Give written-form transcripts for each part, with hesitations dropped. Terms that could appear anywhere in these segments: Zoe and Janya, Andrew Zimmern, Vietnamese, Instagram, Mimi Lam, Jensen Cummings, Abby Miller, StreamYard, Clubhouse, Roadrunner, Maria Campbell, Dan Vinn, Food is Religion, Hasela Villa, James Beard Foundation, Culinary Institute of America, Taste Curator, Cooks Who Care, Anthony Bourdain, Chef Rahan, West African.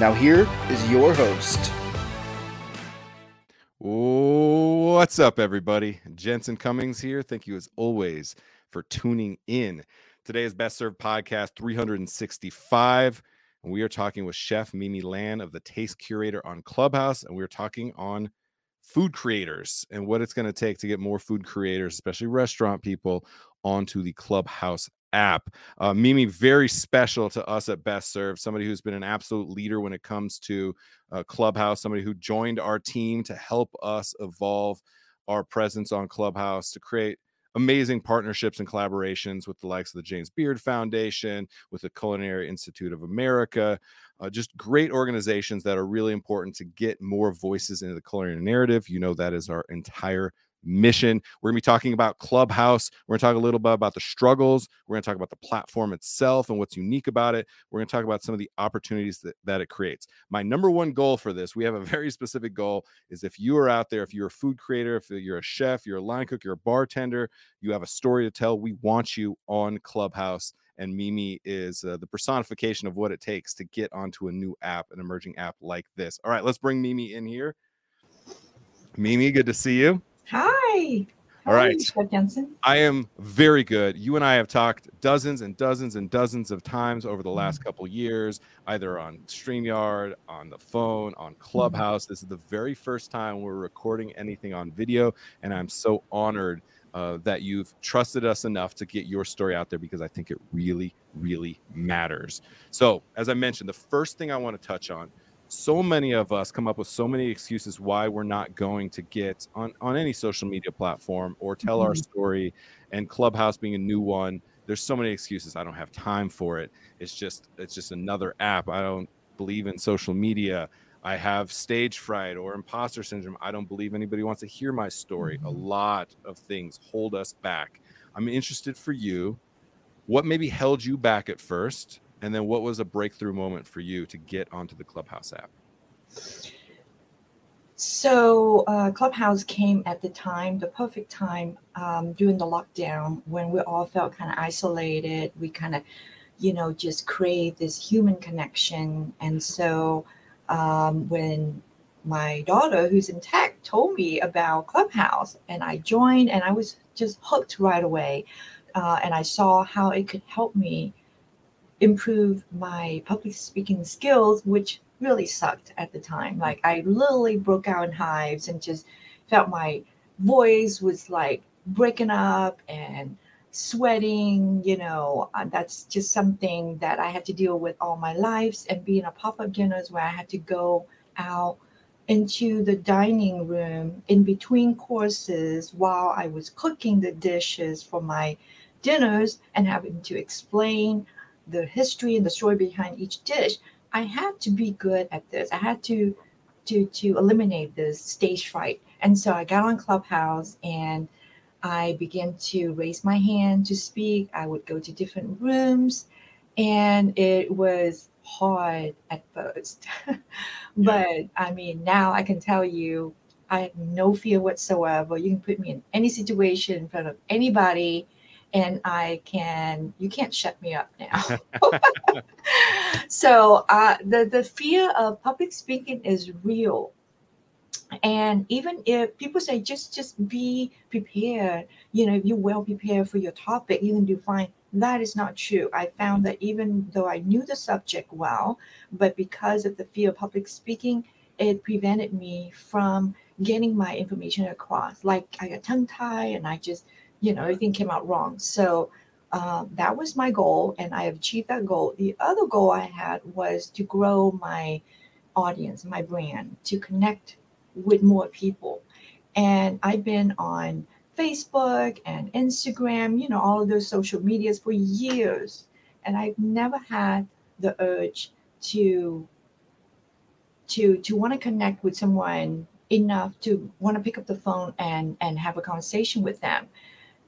Now here is your host. What's up, everybody? Jensen Cummings here. Thank you as always for tuning in. Today is Best Served Podcast 365. And we are talking with Chef Mimi Lam of the Taste Curator on Clubhouse. And we're talking on food creators and what it's going to take to get more food creators, especially restaurant people, onto the Clubhouse app. Mimi, very special to us at Best Serve, somebody who's been an absolute leader when it comes to Clubhouse, somebody who joined our team to help us evolve our presence on Clubhouse to create amazing partnerships and collaborations with the likes of the James Beard Foundation, with the Culinary Institute of America, just great organizations that are really important to get more voices into the culinary narrative. You know, that is our entire mission. We're gonna be talking about Clubhouse. We're gonna talk a little bit about the struggles. We're gonna talk about the platform itself and what's unique about it. We're gonna talk about some of the opportunities that it creates. My number one goal for this, we have a very specific goal, is if you are out there, if you're a food creator, if you're a chef, you're a line cook, you're a bartender, you have a story to tell, we want you on Clubhouse. And Mimi is the personification of what it takes to get onto a new app, an emerging app like this. All right, let's bring Mimi in here. Mimi, good to see you. Hi. How all right. Are you, Jensen? I am very good. You and I have talked dozens and dozens and dozens of times over the last couple years, either on StreamYard, on the phone, on Clubhouse. This is the very first time we're recording anything on video, and I'm so honored that you've trusted us enough to get your story out there because I think it really, really matters. So, as I mentioned, the first thing I want to touch on, so many of us come up with so many excuses why we're not going to get on any social media platform or tell our story, and Clubhouse being a new one, there's so many excuses. I don't have time for it. It's just another app. I don't believe in social media. I have stage fright or imposter syndrome. I don't believe anybody wants to hear my story. A lot of things hold us back. I'm interested for you. What maybe held you back at first? And then what was a breakthrough moment for you to get onto the Clubhouse app? So Clubhouse came at the time, the perfect time during the lockdown when we all felt kind of isolated. We kind of, just crave this human connection. And so when my daughter, who's in tech, told me about Clubhouse and I joined and I was just hooked right away. And I saw how it could help me improve my public speaking skills, which really sucked at the time. Like I literally broke out in hives and just felt my voice was like breaking up and sweating, that's just something that I had to deal with all my lives. And being a pop-up dinners where I had to go out into the dining room in between courses while I was cooking the dishes for my dinners and having to explain the history and the story behind each dish, I had to be good at this. I had to eliminate this stage fright. And so I got on Clubhouse and I began to raise my hand to speak. I would go to different rooms and it was hard at first. But I mean, now I can tell you, I have no fear whatsoever. You can put me in any situation in front of anybody. And you can't shut me up now. So the fear of public speaking is real. And even if people say, just be prepared, if you're well prepared for your topic, you can do fine. That is not true. I found that even though I knew the subject well, but because of the fear of public speaking, it prevented me from getting my information across. Like I got tongue tied and I just, everything came out wrong. So that was my goal, and I achieved that goal. The other goal I had was to grow my audience, my brand, to connect with more people. And I've been on Facebook and Instagram, all of those social medias for years, and I've never had the urge to to want to connect with someone enough to want to pick up the phone and have a conversation with them.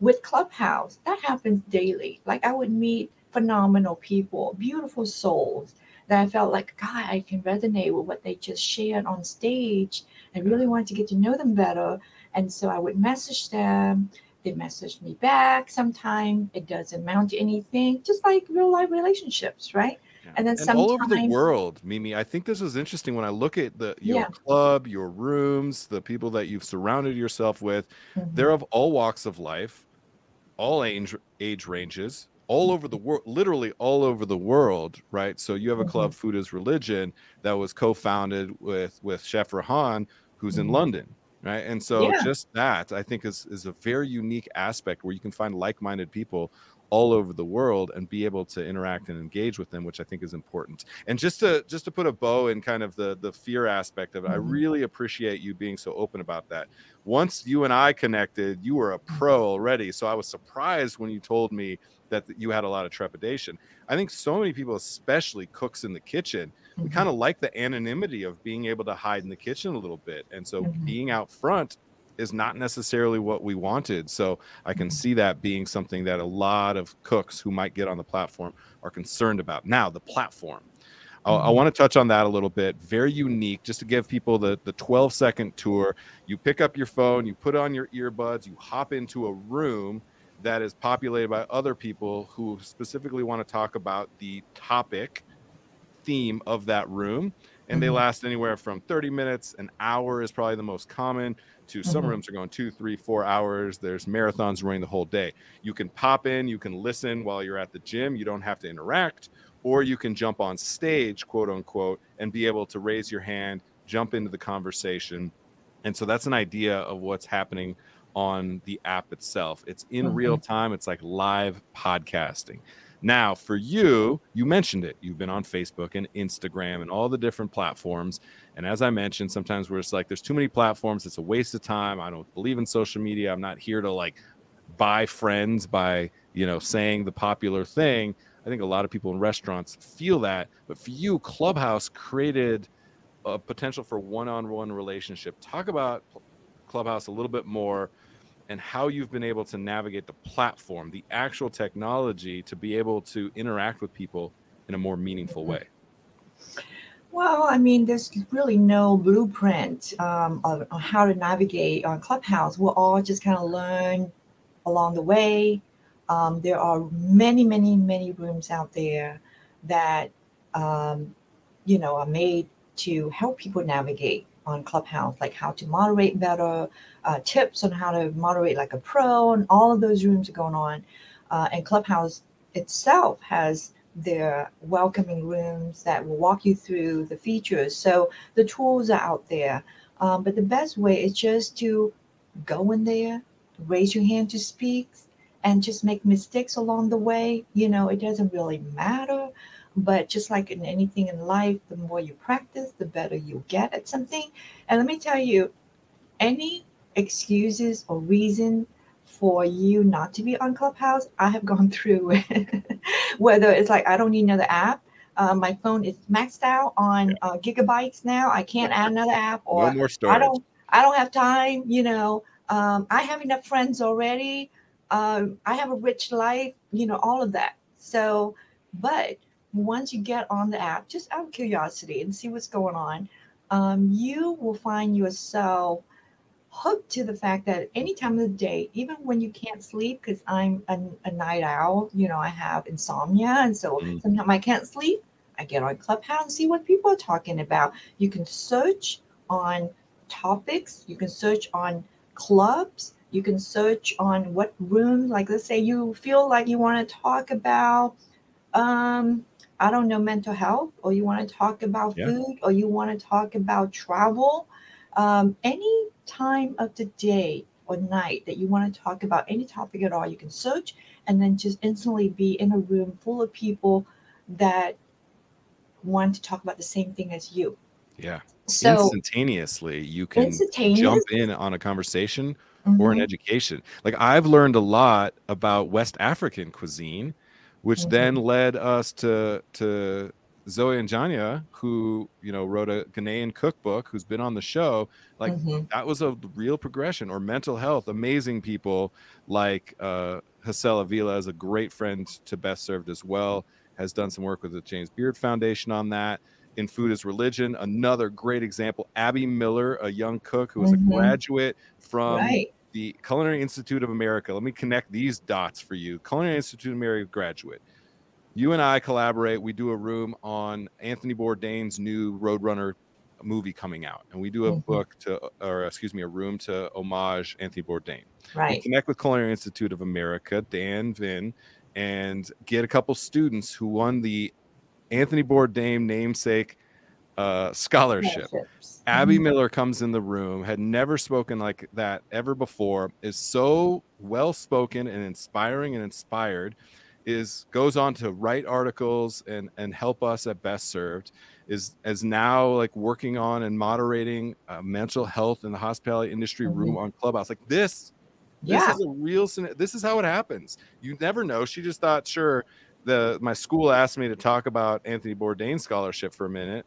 With Clubhouse, that happens daily. Like I would meet phenomenal people, beautiful souls that I felt like, God, I can resonate with what they just shared on stage. I really wanted to get to know them better. And so I would message them. They message me back. Sometimes it doesn't amount to anything, just like real life relationships, right? Yeah. And then sometimes all over the world, Mimi, I think this is interesting when I look at your club, your rooms, the people that you've surrounded yourself with. Mm-hmm. They're of all walks of life, all age ranges, all over the world, literally all over the world, right? So you have a club, Food is Religion, that was co-founded with Chef Rahan, who's in London, right? And so just that, I think, is a very unique aspect where you can find like-minded people all over the world and be able to interact and engage with them, which I think is important. And just to put a bow in kind of the fear aspect of it, I really appreciate you being so open about that. Once you and I connected, you were a pro already. So I was surprised when you told me that you had a lot of trepidation. I think so many people, especially cooks in the kitchen, we kind of like the anonymity of being able to hide in the kitchen a little bit. And so being out front is not necessarily what we wanted. So I can see that being something that a lot of cooks who might get on the platform are concerned about. Now, the platform. I want to touch on that a little bit. Very unique, just to give people the 12-second tour. You pick up your phone, you put on your earbuds, you hop into a room that is populated by other people who specifically want to talk about the topic theme of that room. And they last anywhere from 30 minutes, an hour is probably the most common, to some rooms are going 2, 3, 4 hours. There's marathons running the whole day. You can pop in, you can listen while you're at the gym. You don't have to interact, or you can jump on stage, quote unquote, and be able to raise your hand, jump into the conversation. And so that's an idea of what's happening on the app itself. It's in real time. It's like live podcasting. Now, for you, you mentioned it. You've been on Facebook and Instagram and all the different platforms. And as I mentioned, sometimes we're just like, there's too many platforms. It's a waste of time. I don't believe in social media. I'm not here to like buy friends by, you know, saying the popular thing. I think a lot of people in restaurants feel that. But for you, Clubhouse created a potential for one-on-one relationship. Talk about Clubhouse a little bit more, and how you've been able to navigate the platform, the actual technology, to be able to interact with people in a more meaningful way. Well, I mean, there's really no blueprint on how to navigate on Clubhouse. We'll all just kind of learn along the way. There are many, many, many rooms out there that, you know, are made to help people navigate on Clubhouse, like how to moderate better, tips on how to moderate like a pro, and all of those rooms are going on. And Clubhouse itself has their welcoming rooms that will walk you through the features. So the tools are out there. But the best way is just to go in there, raise your hand to speak, and just make mistakes along the way. You know, it doesn't really matter. But just like in anything in life, the more you practice, the better you get at something. And let me tell you, any excuses or reason for you not to be on Clubhouse, I have gone through it. Whether it's like, I don't need another app. My phone is maxed out on gigabytes now. I can't add another app, or no more storage. I don't have time. You know, I have enough friends already. I have a rich life, you know, all of that. So, but once you get on the app, just out of curiosity and see what's going on, you will find yourself hooked to the fact that any time of the day, even when you can't sleep, because I'm a night owl, you know, I have insomnia. And so sometimes I can't sleep. I get on Clubhouse and see what people are talking about. You can search on topics. You can search on clubs. You can search on what room, like let's say you feel like you want to talk about, I don't know, mental health, or you want to talk about food, or you want to talk about travel. Any time of the day or night that you want to talk about any topic at all, you can search and then just instantly be in a room full of people that want to talk about the same thing as you. Yeah. So instantaneously, you can jump in on a conversation or an education. Like I've learned a lot about West African cuisine, which then led us to Zoe and Janya, who, you know, wrote a Ghanaian cookbook, who's been on the show, like that was a real progression. Or mental health, amazing people like Hasela Villa is a great friend to Best Served as well, has done some work with the James Beard Foundation on that. In Food is Religion, another great example, Abby Miller, a young cook who was a graduate from the Culinary Institute of America. Let me connect these dots for you. Culinary Institute of America graduate. You and I collaborate. We do a room on Anthony Bourdain's new Roadrunner movie coming out. And we do a book to, or excuse me, a room to homage Anthony Bourdain. Right. We connect with Culinary Institute of America, Dan Vinn, and get a couple students who won the Anthony Bourdain namesake scholarship. Abby Miller comes in the room, had never spoken like that ever before, is so well-spoken and inspiring and inspired, is goes on to write articles and help us at Best Served, is now like working on and moderating mental health in the hospitality industry room on Clubhouse. Like this is a real, this is how it happens. You never know. She just thought, sure, my school asked me to talk about Anthony Bourdain scholarship for a minute.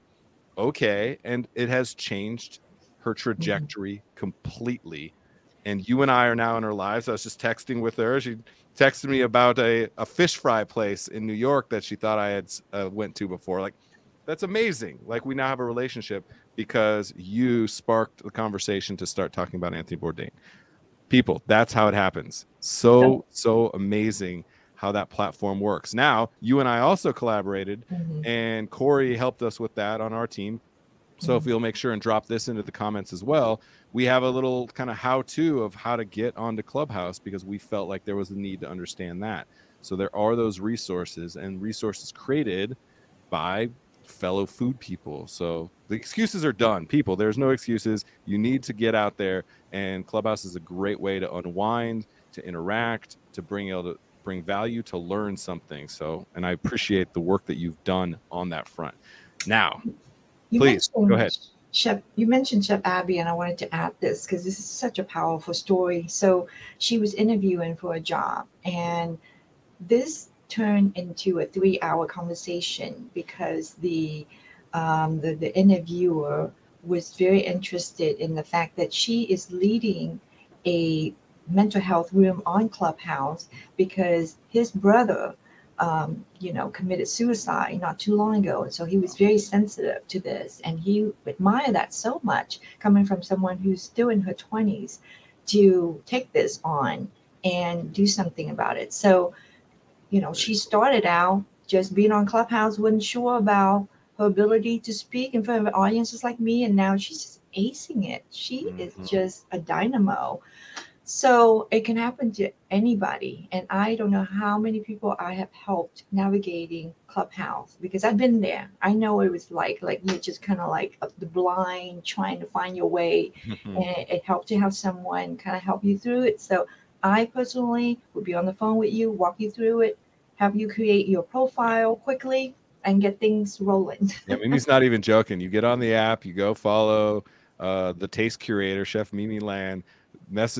Okay. And it has changed her trajectory completely. And you and I are now in her lives. I was just texting with her. She texted me about a fish fry place in New York that she thought I had went to before. Like, that's amazing. Like, we now have a relationship because you sparked the conversation to start talking about Anthony Bourdain. People, that's how it happens. So amazing how that platform works. Now, you and I also collaborated, and Corey helped us with that on our team. So if you'll make sure and drop this into the comments as well, we have a little kind of how-to of how to get onto Clubhouse because we felt like there was a need to understand that. So there are those resources and resources created by fellow food people. So the excuses are done, people. There's no excuses. You need to get out there, and Clubhouse is a great way to unwind, to interact, to bring value, to learn something. So, and I appreciate the work that you've done on that front. Now, please go ahead. Chef, you mentioned Chef Abby, and I wanted to add this because this is such a powerful story. So she was interviewing for a job, and this turned into a 3-hour conversation because the interviewer was very interested in the fact that she is leading a mental health room on Clubhouse because his brother committed suicide not too long ago, and so he was very sensitive to this, and he admired that so much, coming from someone who's still in her 20s to take this on and do something about it. So, you know, she started out just being on Clubhouse, wasn't sure about her ability to speak in front of audiences like me, and now she's just acing it. She is just a dynamo. So it can happen to anybody. And I don't know how many people I have helped navigating Clubhouse because I've been there. I know what it was like you're just kind of like up the blind trying to find your way. And it helped to have someone kind of help you through it. So I personally would be on the phone with you, walk you through it, have you create your profile quickly and get things rolling. Yeah, Mimi's not even joking. You get on the app, you go follow the Taste Curator, Chef Mimi Lam.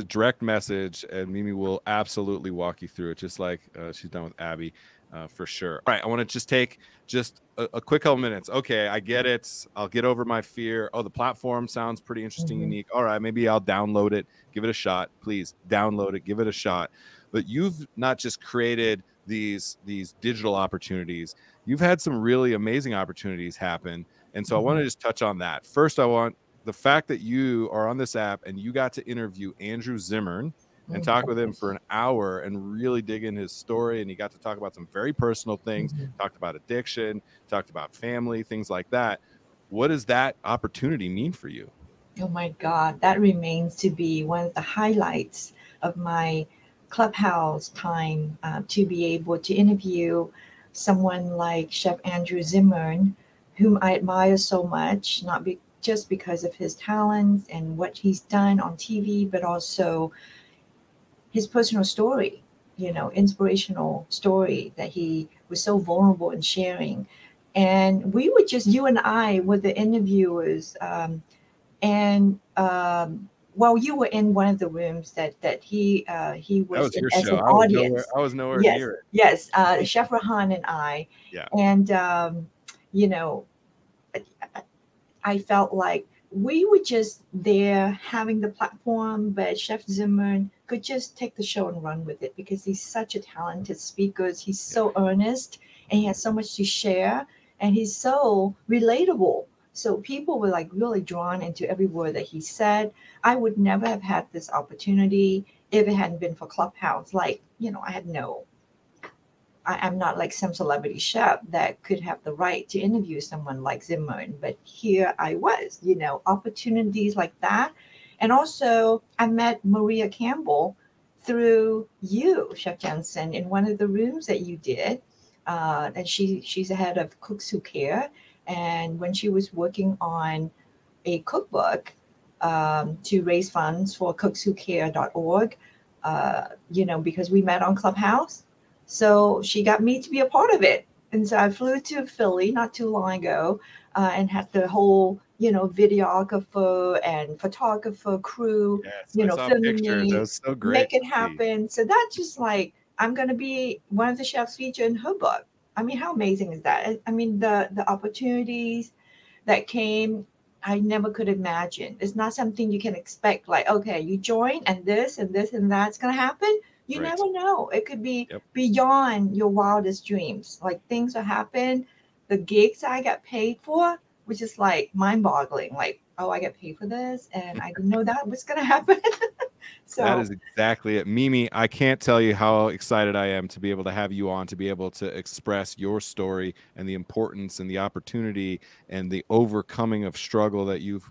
Direct message, and Mimi will absolutely walk you through it, just like she's done with Abby for sure. All right, I want to just take a quick couple minutes. Okay, I get it. I'll get over my fear. Oh, the platform sounds pretty interesting, unique. All right, maybe I'll download it, give it a shot. Please download it, give it a shot. But you've not just created these digital opportunities. You've had some really amazing opportunities happen, and so I want to just touch on that. First, I want the fact that you are on this app and you got to interview Andrew Zimmern and talk with him for an hour and really dig in his story. And he got to talk about some very personal things, talked about addiction, talked about family, things like that. What does that opportunity mean for you? Oh my God, that remains to be one of the highlights of my Clubhouse time, to be able to interview someone like Chef Andrew Zimmern, whom I admire so much, just because of his talents and what he's done on TV, but also his personal story, you know, inspirational story that he was so vulnerable in sharing. And we were just, you and I were the interviewers. Well, you were in one of the rooms that he was in as an audience. I was nowhere near it. Yes, Chef Rahan and I. Yeah. And you know, I felt like we were just there having the platform, but Chef Zimmern could just take the show and run with it because he's such a talented speaker. He's so earnest and he has so much to share and he's so relatable. So people were like really drawn into every word that he said. I would never have had this opportunity if it hadn't been for Clubhouse. Like, you know, I had no, I'm not like some celebrity chef that could have the right to interview someone like Zimmern, but here I was, you know, opportunities like that. And also I met Maria Campbell through you, Chef Jensen, in one of the rooms that you did. And she's the head of Cooks Who Care. And when she was working on a cookbook to raise funds for cookswhocare.org, you know, because we met on Clubhouse. So she got me to be a part of it. And so I flew to Philly not too long ago and had the whole, you know, videographer and photographer crew, you know, filming me, that was so great, make it happen. So that's just like, I'm going to be one of the chefs featured in her book. I mean, how amazing is that? I mean, the opportunities that came, I never could imagine. It's not something you can expect, like, okay, you join and this and this and that's going to happen. You right. never know. It could be beyond your wildest dreams. Like things will happen. The gigs I got paid for, which is like mind boggling. Like, oh, I got paid for this and I didn't know that was going to happen. So that is exactly it. Mimi, I can't tell you how excited I am to be able to have you on, to be able to express your story and the importance and the opportunity and the overcoming of struggle that you've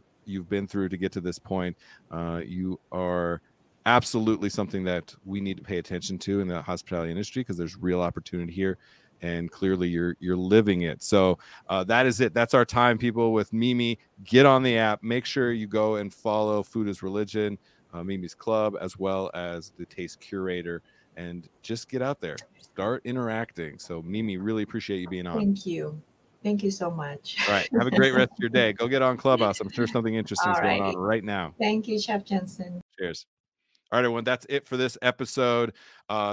been through to get to this point. You are absolutely something that we need to pay attention to in the hospitality industry because there's real opportunity here. And clearly you're living it. So that is it. That's our time, people, with Mimi. Get on the app. Make sure you go and follow Food is Religion, Mimi's Club, as well as the Taste Curator. And just get out there. Start interacting. So, Mimi, really appreciate you being on. Thank you. Thank you so much. All right. Have a great rest of your day. Go get on Clubhouse. I'm sure something interesting is going on right now. Thank you, Chef Jensen. Cheers. All right, everyone, that's it for this episode.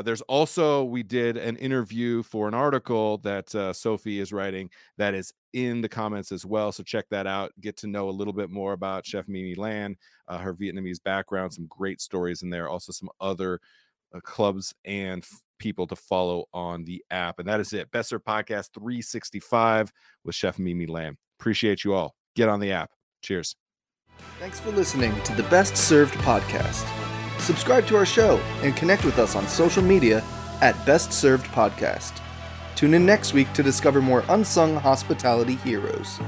There's also, we did an interview for an article that Sophie is writing that is in the comments as well. So check that out. Get to know a little bit more about Chef Mimi Lam, her Vietnamese background, some great stories in there. Also some other clubs and people to follow on the app. And that is it. Best Served Podcast 365 with Chef Mimi Lam. Appreciate you all. Get on the app. Cheers. Thanks for listening to the Best Served Podcast. Subscribe to our show and connect with us on social media at Best Served Podcast. Tune in next week to discover more unsung hospitality heroes.